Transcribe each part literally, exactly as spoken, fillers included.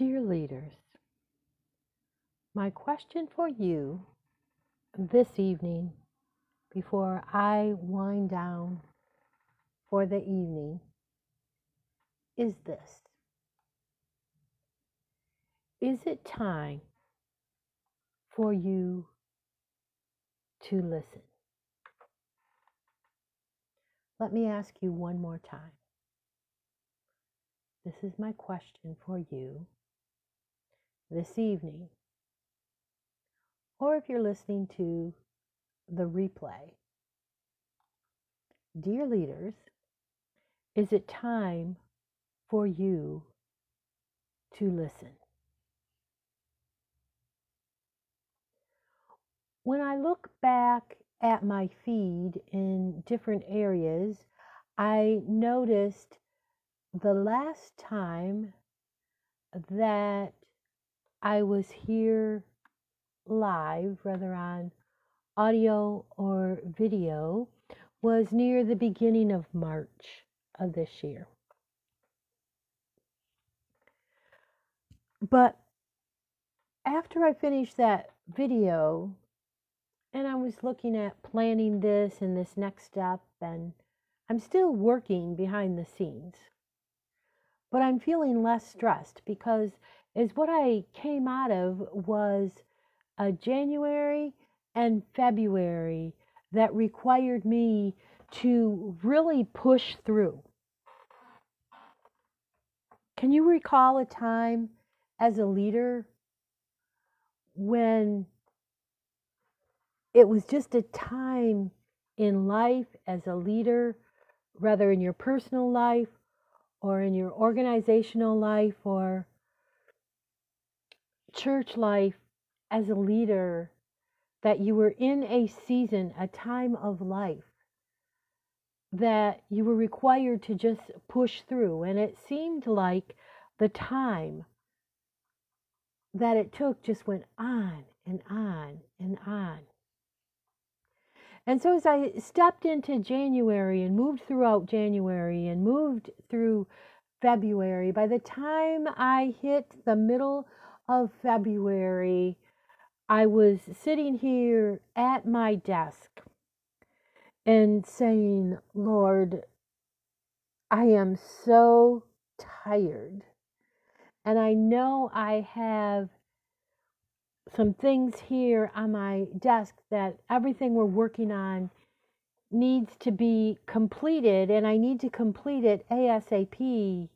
Dear leaders, my question for you this evening, before I wind down for the evening, is this. Is it time for you to listen? Let me ask you one more time. This is my question for you this evening. Or if you're listening to the replay. Dear leaders, is it time for you to listen? When I look back at my feed in different areas, I noticed the last time that I was here live, whether on audio or video, was near the beginning of March of this year. But after I finished that video, and I was looking at planning this and this next step, and I'm still working behind the scenes, but I'm feeling less stressed because is what I came out of was a January and February that required me to really push through. Can you recall a time as a leader when it was just a time in life as a leader, whether in your personal life or in your organizational life or church life as a leader, that you were in a season, a time of life, that you were required to just push through? And it seemed like the time that it took just went on and on and on. And so as I stepped into January and moved throughout January and moved through February, by the time I hit the middle of February, I was sitting here at my desk and saying, Lord, I am so tired. And I know I have some things here on my desk that everything we're working on needs to be completed, and I need to complete it ASAP,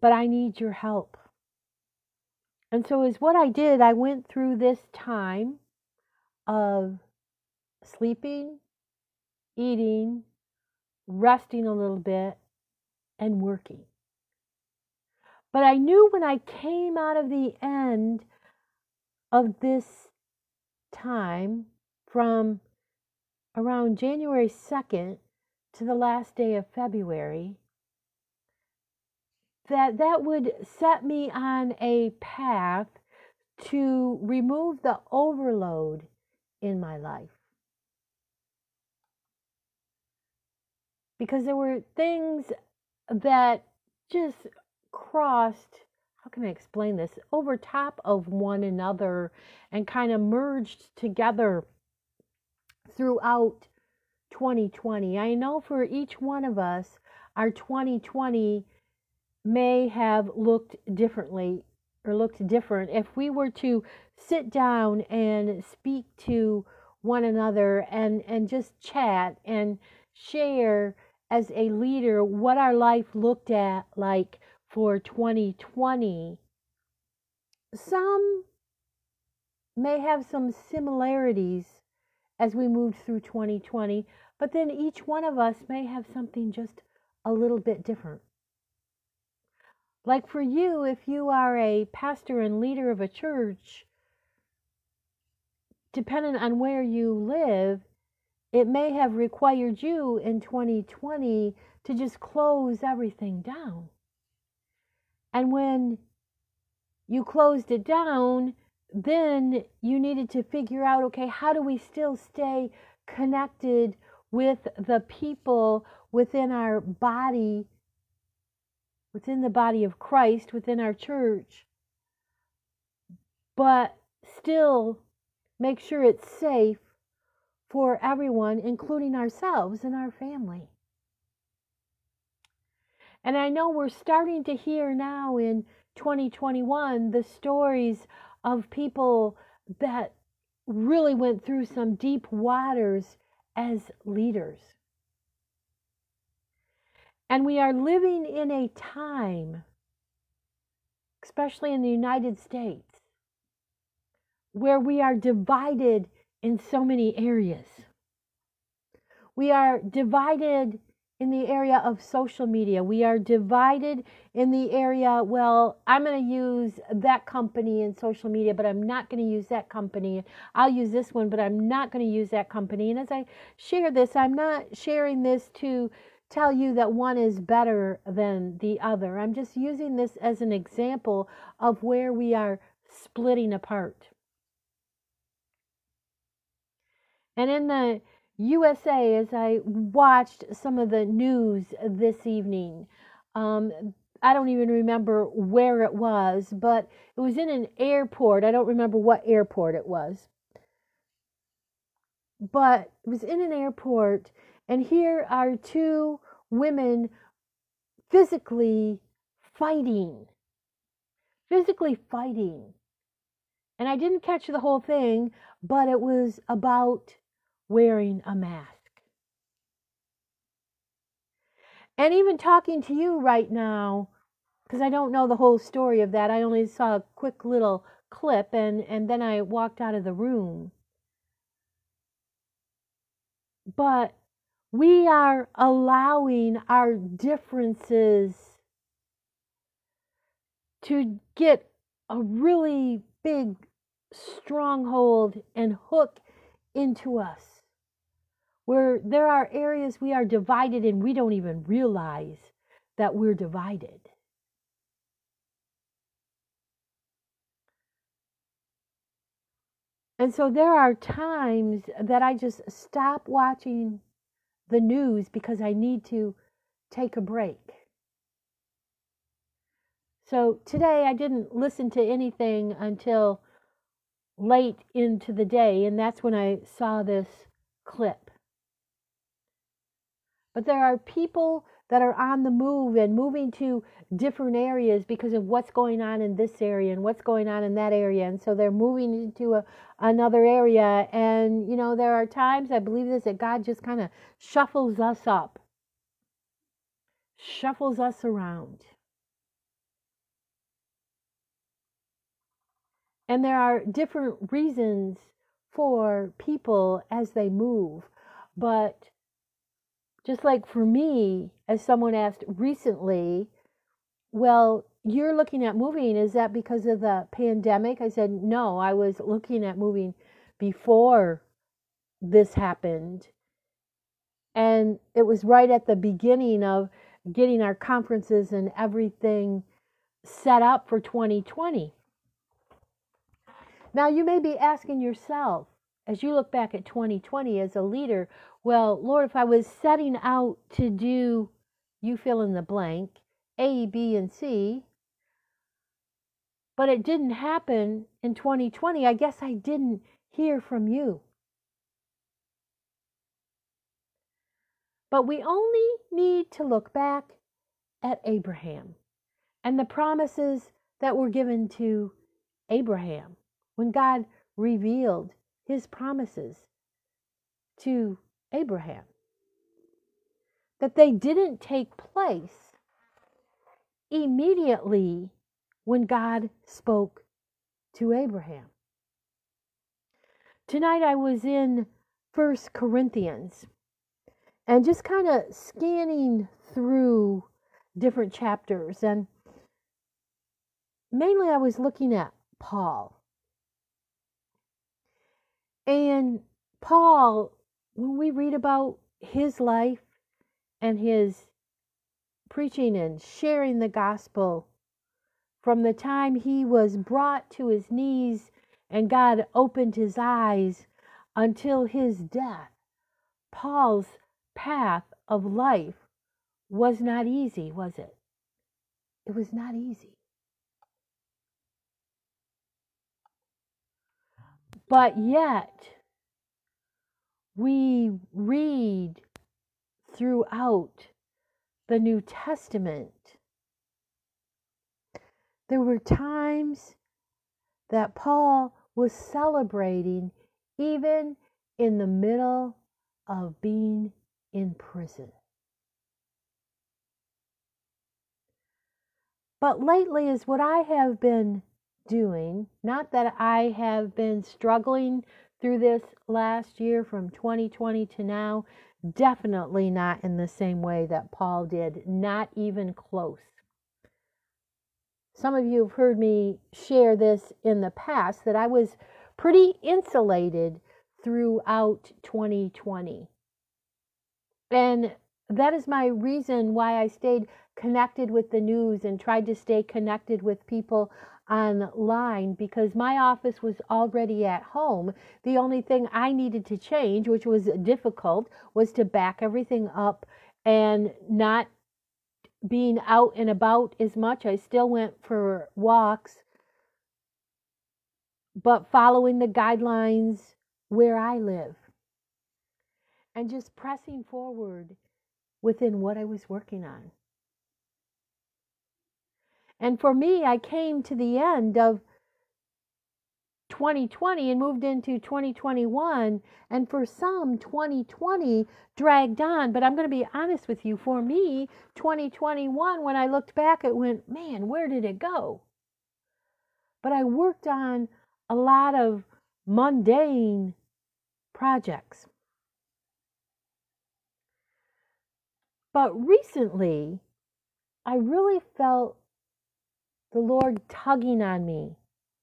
but I need your help. And so is what I did. I went through this time of sleeping, eating, resting a little bit, and working. But I knew when I came out of the end of this time from around January second to the last day of February, that that would set me on a path to remove the overload in my life. Because there were things that just crossed, how can I explain this, over top of one another and kind of merged together throughout twenty twenty. I know for each one of us, our twenty twenty may have looked differently or looked different. If we were to sit down and speak to one another and, and just chat and share as a leader what our life looked at like for twenty twenty, some may have some similarities as we moved through twenty twenty, but then each one of us may have something just a little bit different. Like for you, if you are a pastor and leader of a church, depending on where you live, it may have required you in twenty twenty to just close everything down. And when you closed it down, then you needed to figure out, okay, how do we still stay connected with the people within our body within the body of Christ, within our church, but still make sure it's safe for everyone, including ourselves and our family. And I know we're starting to hear now in twenty twenty-one the stories of people that really went through some deep waters as leaders. And we are living in a time, especially in the United States, where we are divided in so many areas. We are divided in the area of social media. We are divided in the area, well, I'm going to use that company in social media, but I'm not going to use that company. I'll use this one, but I'm not going to use that company. And as I share this, I'm not sharing this to tell you that one is better than the other. I'm just using this as an example of where we are splitting apart. And in the U S A, as I watched some of the news this evening, um, I don't even remember where it was, but it was in an airport. I don't remember what airport it was, but it was in an airport, and here are two women physically fighting, physically fighting. And I didn't catch the whole thing, but it was about wearing a mask. And even talking to you right now, because I don't know the whole story of that, I only saw a quick little clip, and, and then I walked out of the room. But we are allowing our differences to get a really big stronghold and hook into us, where there are areas we are divided and we don't even realize that we're divided. And so there are times that I just stop watching the news because I need to take a break. So today I didn't listen to anything until late into the day, and that's when I saw this clip. But there are people that are on the move and moving to different areas because of what's going on in this area and what's going on in that area. And so they're moving into a, another area. And, you know, there are times, I believe this, that God just kind of shuffles us up, shuffles us around. And there are different reasons for people as they move. But just like for me, as someone asked recently, well, you're looking at moving. Is that because of the pandemic? I said, no, I was looking at moving before this happened. And it was right at the beginning of getting our conferences and everything set up for twenty twenty. Now, you may be asking yourself, as you look back at twenty twenty as a leader, well, Lord, if I was setting out to do, you fill in the blank, A, B, and C, but it didn't happen in twenty twenty, I guess I didn't hear from you. But we only need to look back at Abraham and the promises that were given to Abraham, when God revealed his promises to Abraham, that they didn't take place immediately when God spoke to Abraham. Tonight I was in First Corinthians and just kind of scanning through different chapters, and mainly I was looking at Paul. And Paul, when we read about his life and his preaching and sharing the gospel, from the time he was brought to his knees and God opened his eyes until his death, Paul's path of life was not easy, was it? It was not easy. But yet, we read throughout the New Testament, there were times that Paul was celebrating even in the middle of being in prison. But lately is what I have been doing, not that I have been struggling through this last year from twenty twenty to now, definitely not in the same way that Paul did, not even close. Some of you have heard me share this in the past, that I was pretty insulated throughout twenty twenty. And that is my reason why I stayed connected with the news and tried to stay connected with people online, because my office was already at home. The only thing I needed to change, which was difficult, was to back everything up and not being out and about as much. I still went for walks, but following the guidelines where I live and just pressing forward within what I was working on. And for me, I came to the end of twenty twenty and moved into twenty twenty-one. And for some, twenty twenty dragged on. But I'm going to be honest with you. For me, twenty twenty-one, when I looked back, it went, man, where did it go? But I worked on a lot of mundane projects. But recently, I really felt the Lord tugging on me.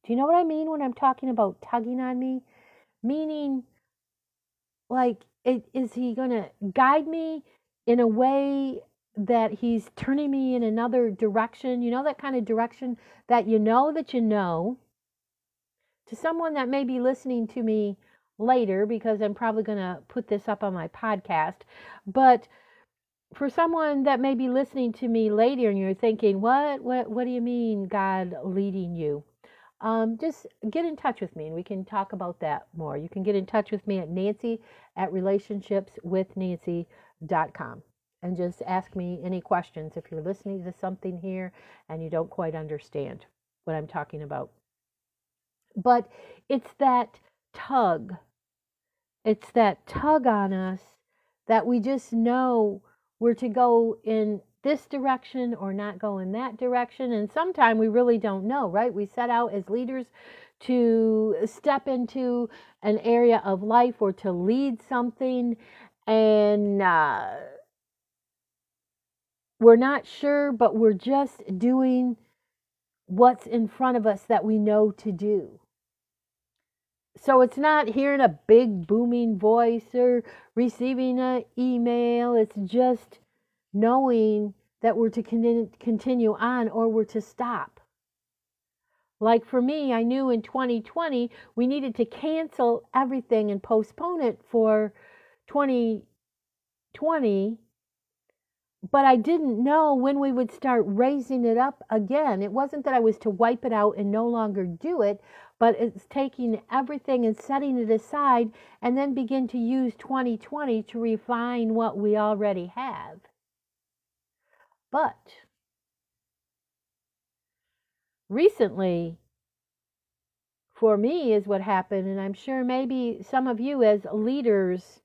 Do you know what I mean when I'm talking about tugging on me? Meaning, like, it, is he going to guide me in a way that he's turning me in another direction? You know, that kind of direction that you know that you know. To someone that may be listening to me later, because I'm probably going to put this up on my podcast, but for someone that may be listening to me later and you're thinking, what, what, what do you mean God leading you? Um, just get in touch with me and we can talk about that more. You can get in touch with me at Nancy at relationships with nancy dot com and just ask me any questions if you're listening to something here and you don't quite understand what I'm talking about. But it's that tug. It's that tug on us that we just know we're to go in this direction or not go in that direction. And sometimes we really don't know, right? We set out as leaders to step into an area of life or to lead something. And uh, we're not sure, but we're just doing what's in front of us that we know to do. So it's not hearing a big booming voice or receiving an email. It's just knowing that we're to con- continue on or we're to stop. Like for me, I knew in twenty twenty, we needed to cancel everything and postpone it for twenty twenty. But I didn't know when we would start raising it up again. It wasn't that I was to wipe it out and no longer do it, but it's taking everything and setting it aside and then begin to use twenty twenty to refine what we already have. But recently, for me, is what happened, and I'm sure maybe some of you as leaders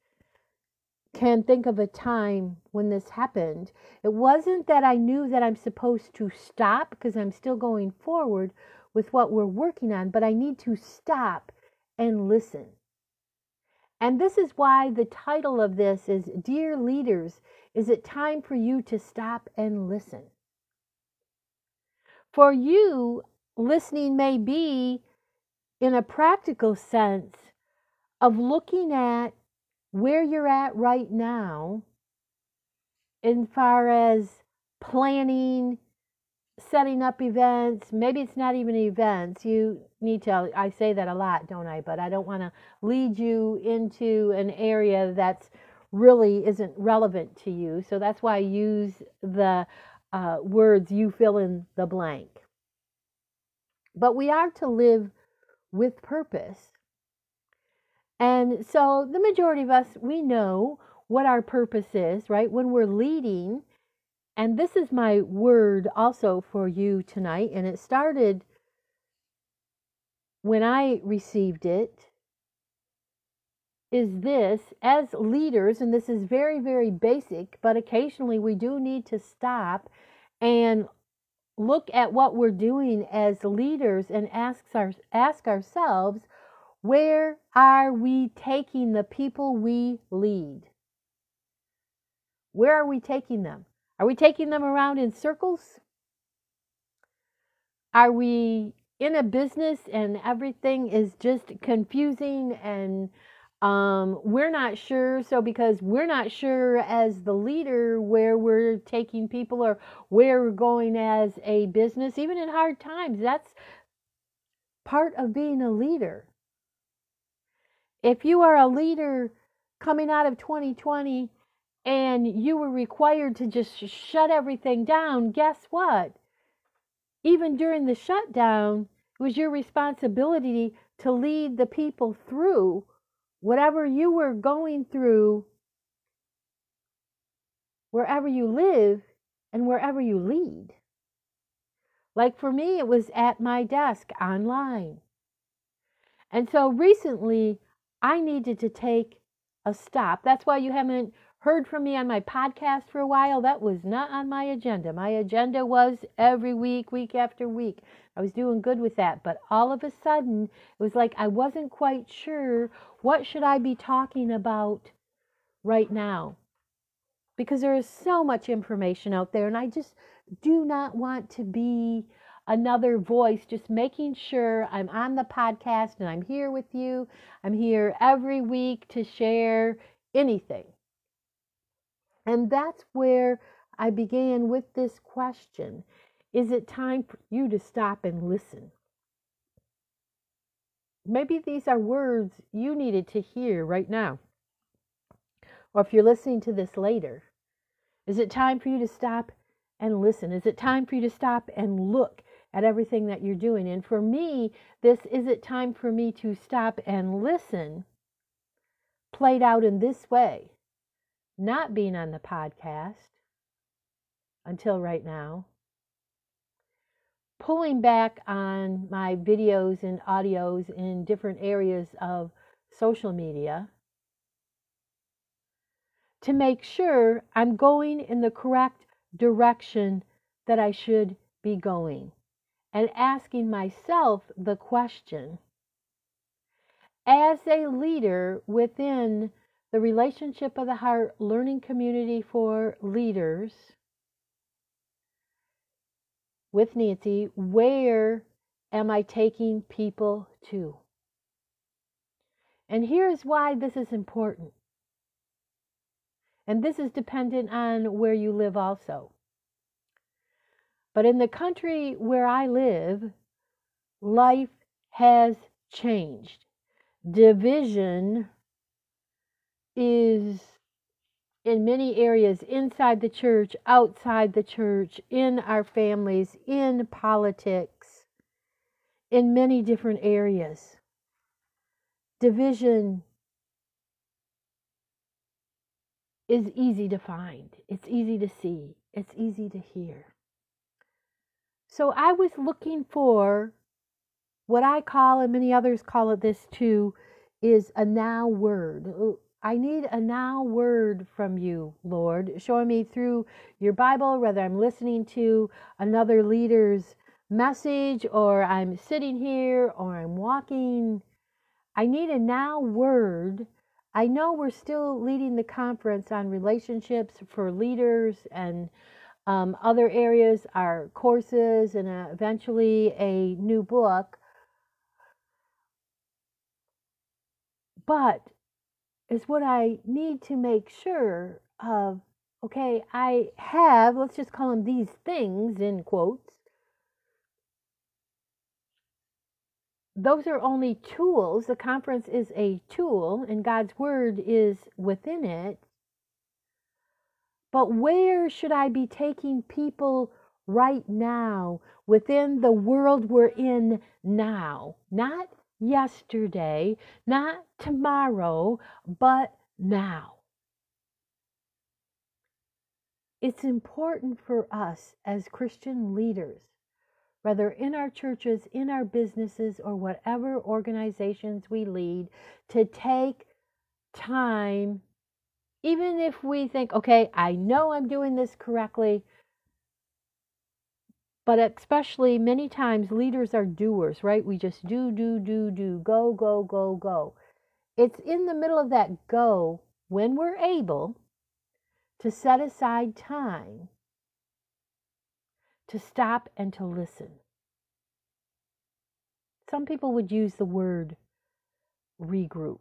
can think of a time when this happened. It wasn't that I knew that I'm supposed to stop because I'm still going forward with what we're working on, but I need to stop and listen. And this is why the title of this is, Dear Leaders, is it time for you to stop and listen? For you, listening may be in a practical sense of looking at where you're at right now in far as planning, setting up events. Maybe it's not even events. You need to, I say that a lot, don't I? But I don't want to lead you into an area that's really isn't relevant to you. So that's why I use the uh, words, you fill in the blank. But we are to live with purpose. And so the majority of us, we know what our purpose is, right? When we're leading, and this is my word also for you tonight, and it started when I received it, is this, as leaders, and this is very, very basic, but occasionally we do need to stop and look at what we're doing as leaders and ask, our, ask ourselves, where are we taking the people we lead? Where are we taking them? Are we taking them around in circles? Are we in a business and everything is just confusing and um, we're not sure? So because we're not sure as the leader where we're taking people or where we're going as a business, even in hard times, that's part of being a leader. If you are a leader coming out of twenty twenty and you were required to just shut everything down, guess what? Even during the shutdown, it was your responsibility to lead the people through whatever you were going through, wherever you live and wherever you lead. Like for me, it was at my desk online. And so recently, I needed to take a stop. That's why you haven't heard from me on my podcast for a while. That was not on my agenda. My agenda was every week, week after week. I was doing good with that, but all of a sudden, it was like I wasn't quite sure what should I be talking about right now, because there is so much information out there, and I just do not want to be another voice, just making sure I'm on the podcast and I'm here with you. I'm here every week to share anything. And that's where I began with this question. Is it time for you to stop and listen? Maybe these are words you needed to hear right now. Or if you're listening to this later, is it time for you to stop and listen? Is it time for you to stop and look at everything that you're doing? And for me, this "is it time for me to stop and listen" played out in this way: not being on the podcast until right now, pulling back on my videos and audios in different areas of social media to make sure I'm going in the correct direction that I should be going, and asking myself the question, as a leader within the Relationship of the Heart Learning Community for Leaders with Nancy, where am I taking people to? And here's why this is important. And this is dependent on where you live also. But in the country where I live, life has changed. Division is in many areas, inside the church, outside the church, in our families, in politics, in many different areas. Division is easy to find. It's easy to see. It's easy to hear. So I was looking for what I call, and many others call it this too, is a now word. I need a now word from you, Lord, showing me through your Bible, whether I'm listening to another leader's message or I'm sitting here or I'm walking. I need a now word. I know we're still leading the conference on relationships for leaders and Um, other areas are courses and uh, eventually a new book. But it's what I need to make sure of. Okay, I have, let's just call them these things in quotes. Those are only tools. The conference is a tool and God's word is within it. But where should I be taking people right now within the world we're in now? Not yesterday, not tomorrow, but now. It's important for us as Christian leaders, whether in our churches, in our businesses, or whatever organizations we lead, to take time, even if we think, okay, I know I'm doing this correctly, but especially many times leaders are doers, right? We just do, do, do, do, go, go, go, go. It's in the middle of that go, when we're able, to set aside time to stop and to listen. Some people would use the word regroup.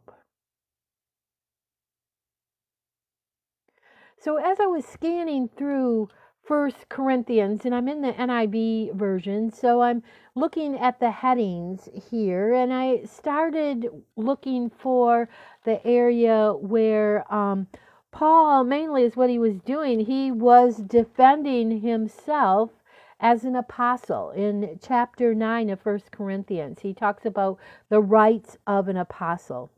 So as I was scanning through First Corinthians, and I'm in the N I V version, so I'm looking at the headings here, and I started looking for the area where um, Paul mainly is what he was doing. He was defending himself as an apostle. In chapter nine of First Corinthians, he talks about the rights of an apostle.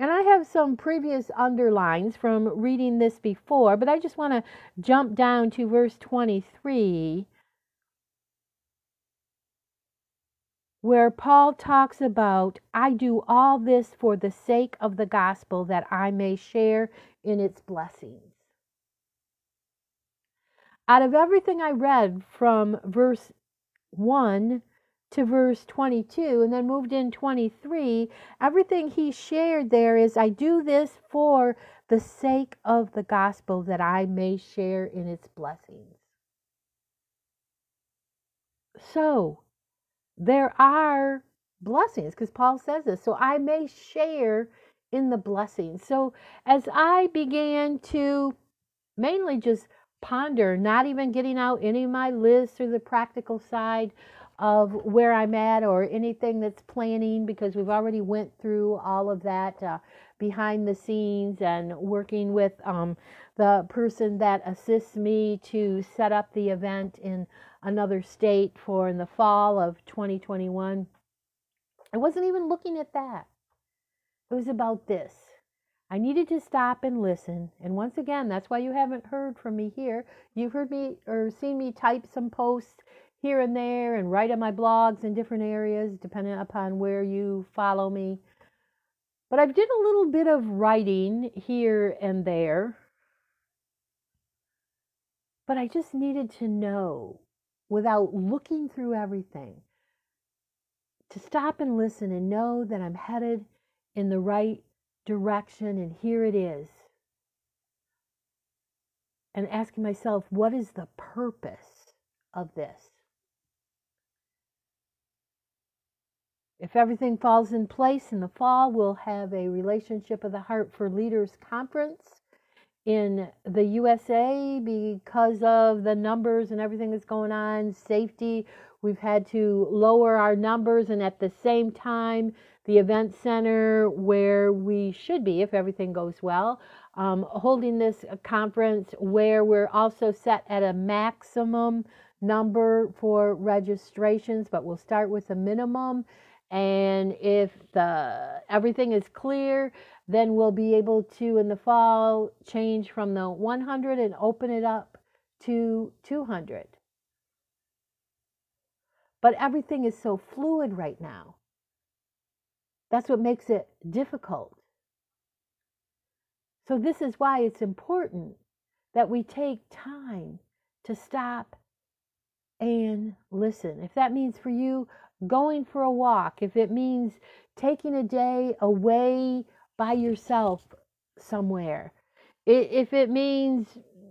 And I have some previous underlines from reading this before, but I just want to jump down to verse twenty-three, where Paul talks about, I do all this for the sake of the gospel, that I may share in its blessings. Out of everything I read from verse one to verse twenty-two, and then moved in twenty-three, everything he shared there is, I do this for the sake of the gospel, that I may share in its blessings. So there are blessings, because Paul says this, so I may share in the blessings. So as I began to mainly just ponder, not even getting out any of my lists or the practical side of where I'm at or anything that's planning, because we've already went through all of that uh, behind the scenes and working with um, the person that assists me to set up the event in another state for in the fall of twenty twenty-one. I wasn't even looking at that. It was about this. I needed to stop and listen. And once again, that's why you haven't heard from me here. You've heard me or seen me type some posts here and there and write on my blogs in different areas, depending upon where you follow me. But I did a little bit of writing here and there. But I just needed to know, without looking through everything, to stop and listen and know that I'm headed in the right direction, and here it is. And asking myself, what is the purpose of this? If everything falls in place in the fall, we'll have a Relationship of the Heart for Leaders conference in the U S A because of the numbers and everything that's going on, safety. We've had to lower our numbers, and at the same time, the event center where we should be, if everything goes well, um, holding this conference where we're also set at a maximum number for registrations, but we'll start with a minimum. And if the everything is clear, then we'll be able to, in the fall, change from the one hundred and open it up to two hundred. But everything is so fluid right now. That's what makes it difficult. So this is why it's important that we take time to stop and listen. If that means for you going for a walk, if it means taking a day away by yourself somewhere, if it means,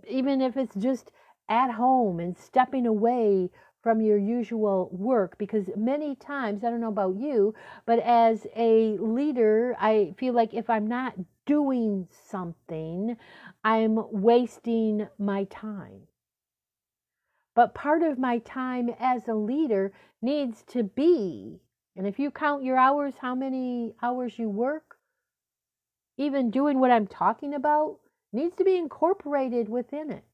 even if it's just at home and stepping away from your usual work, because many times, I don't know about you, but as a leader, I feel like if I'm not doing something, I'm wasting my time. But part of my time as a leader needs to be, and if you count your hours, how many hours you work, even doing what I'm talking about needs to be incorporated within it.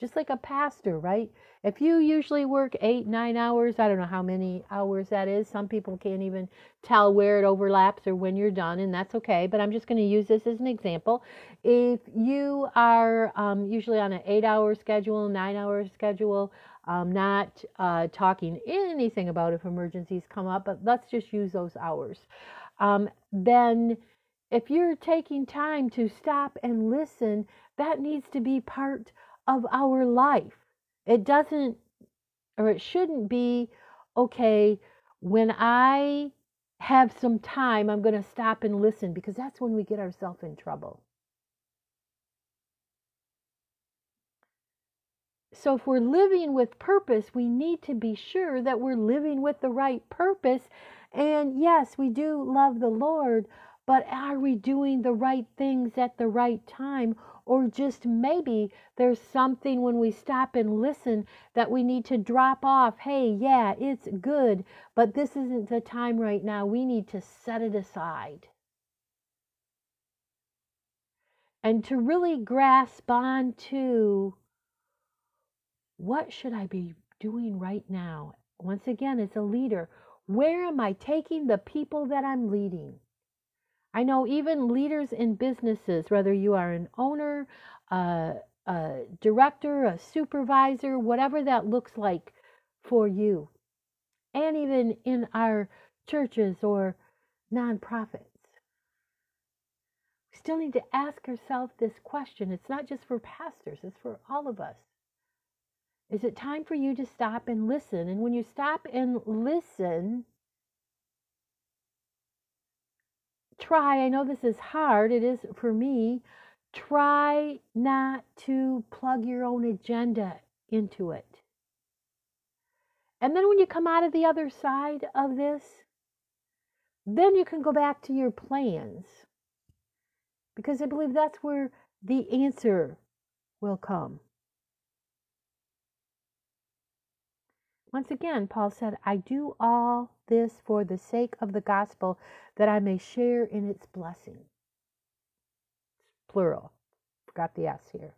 Just like a pastor, right? If you usually work eight, nine hours, I don't know how many hours that is. Some people can't even tell where it overlaps or when you're done, and that's okay. But I'm just going to use this as an example. If you are um, usually on an eight-hour schedule, nine-hour schedule, um, not uh, talking anything about if emergencies come up, but let's just use those hours. Um, then if you're taking time to stop and listen, that needs to be part of our life. It doesn't, or it shouldn't be, okay, when I have some time, I'm going to stop and listen, because that's when we get ourselves in trouble. So if we're living with purpose, we need to be sure that we're living with the right purpose. And yes, we do love the Lord, but are we doing the right things at the right time? Or just maybe there's something when we stop and listen that we need to drop off. Hey, yeah, it's good, but this isn't the time right now. We need to set it aside. And to really grasp on to, what should I be doing right now? Once again, as a leader, where am I taking the people that I'm leading? I know even leaders in businesses, whether you are an owner, uh, a director, a supervisor, whatever that looks like for you, and even in our churches or nonprofits, we still need to ask ourselves this question. It's not just for pastors, it's for all of us. Is it time for you to stop and listen? And when you stop and listen, try, I know this is hard, it is for me, try not to plug your own agenda into it. And then when you come out of the other side of this, then you can go back to your plans. Because I believe that's where the answer will come. Once again, Paul said, I do all this for the sake of the gospel, that I may share in its blessing. Plural. Forgot the S here.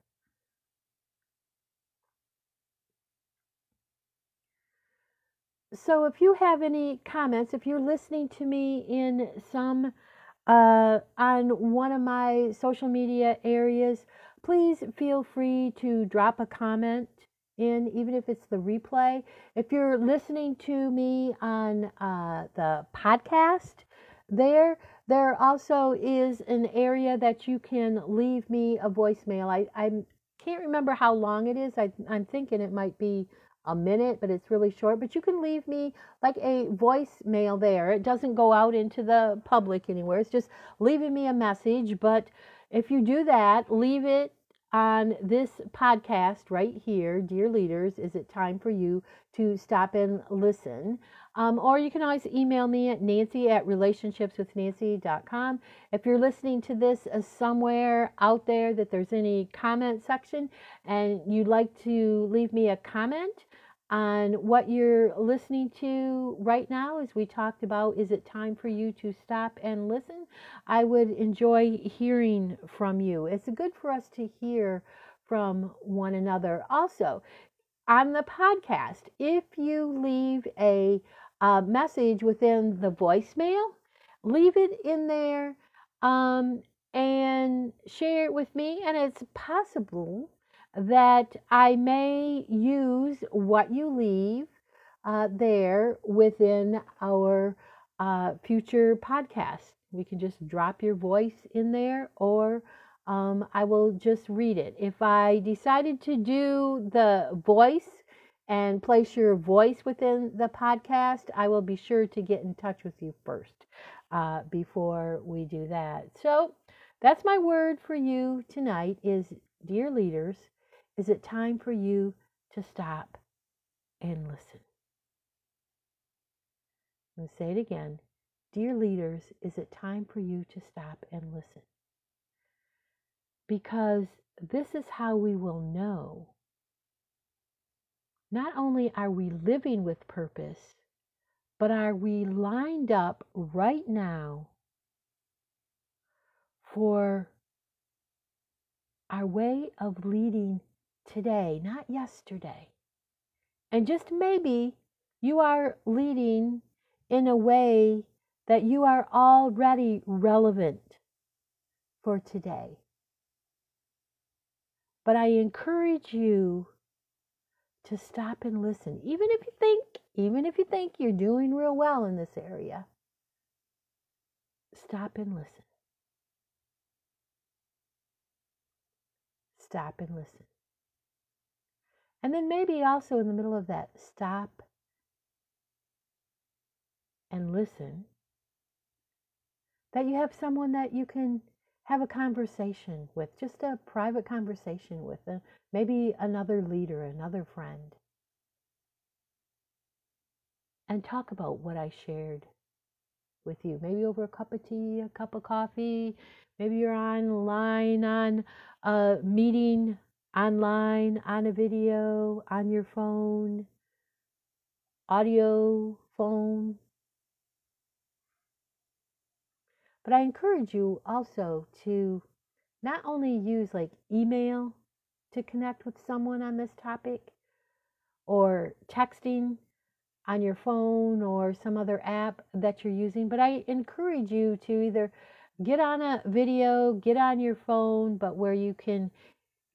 So if you have any comments, if you're listening to me in some, uh, on one of my social media areas, please feel free to drop a comment in, even if it's the replay. If you're listening to me on uh, the podcast there, there also is an area that you can leave me a voicemail. I, I can't remember how long it is. I, I'm thinking it might be a minute, but it's really short. But you can leave me like a voicemail there. It doesn't go out into the public anywhere. It's just leaving me a message. But if you do that, leave it on this podcast right here. Dear leaders, is it time for you to stop and listen? Um, or you can always email me at Nancy at relationships with nancy dot com. If you're listening to this uh, somewhere out there that there's any comment section and you'd like to leave me a comment on what you're listening to right now, as we talked about, is it time for you to stop and listen? I would enjoy hearing from you. It's good for us to hear from one another. Also, on the podcast, if you leave a, a message within the voicemail, leave it in there um, and share it with me. And it's possible that I may use what you leave uh, there within our uh, future podcast. We can just drop your voice in there, or um, I will just read it. If I decided to do the voice and place your voice within the podcast, I will be sure to get in touch with you first uh, before we do that. So that's my word for you tonight is, dear leaders, is it time for you to stop and listen? I'm going to say it again. Dear leaders, is it time for you to stop and listen? Because this is how we will know. Not only are we living with purpose, but are we lined up right now for our way of leading today, not yesterday. And just maybe you are leading in a way that you are already relevant for today. But I encourage you to stop and listen, even if you think, even if you think you're doing real well in this area. Stop and listen. Stop and listen. And then maybe also in the middle of that, stop and listen, that you have someone that you can have a conversation with, just a private conversation with, uh, maybe another leader, another friend, and talk about what I shared with you, maybe over a cup of tea, a cup of coffee, maybe you're online on a meeting, online, on a video, on your phone, audio, phone. But I encourage you also to not only use like email to connect with someone on this topic, or texting on your phone or some other app that you're using, but I encourage you to either get on a video, get on your phone, but where you can,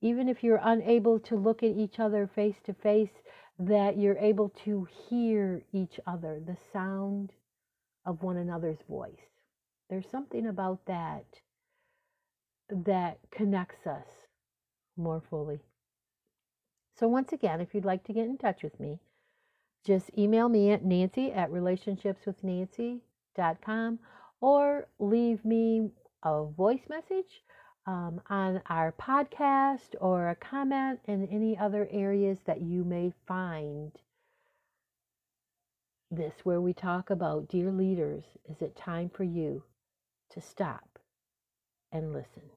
even if you're unable to look at each other face to face, that you're able to hear each other, the sound of one another's voice. There's something about that that connects us more fully. So once again, if you'd like to get in touch with me, just email me at Nancy at relationships with nancy dot com, or leave me a voice message um, on our podcast, or a comment in any other areas that you may find this, where we talk about, dear leaders, is it time for you to stop and listen?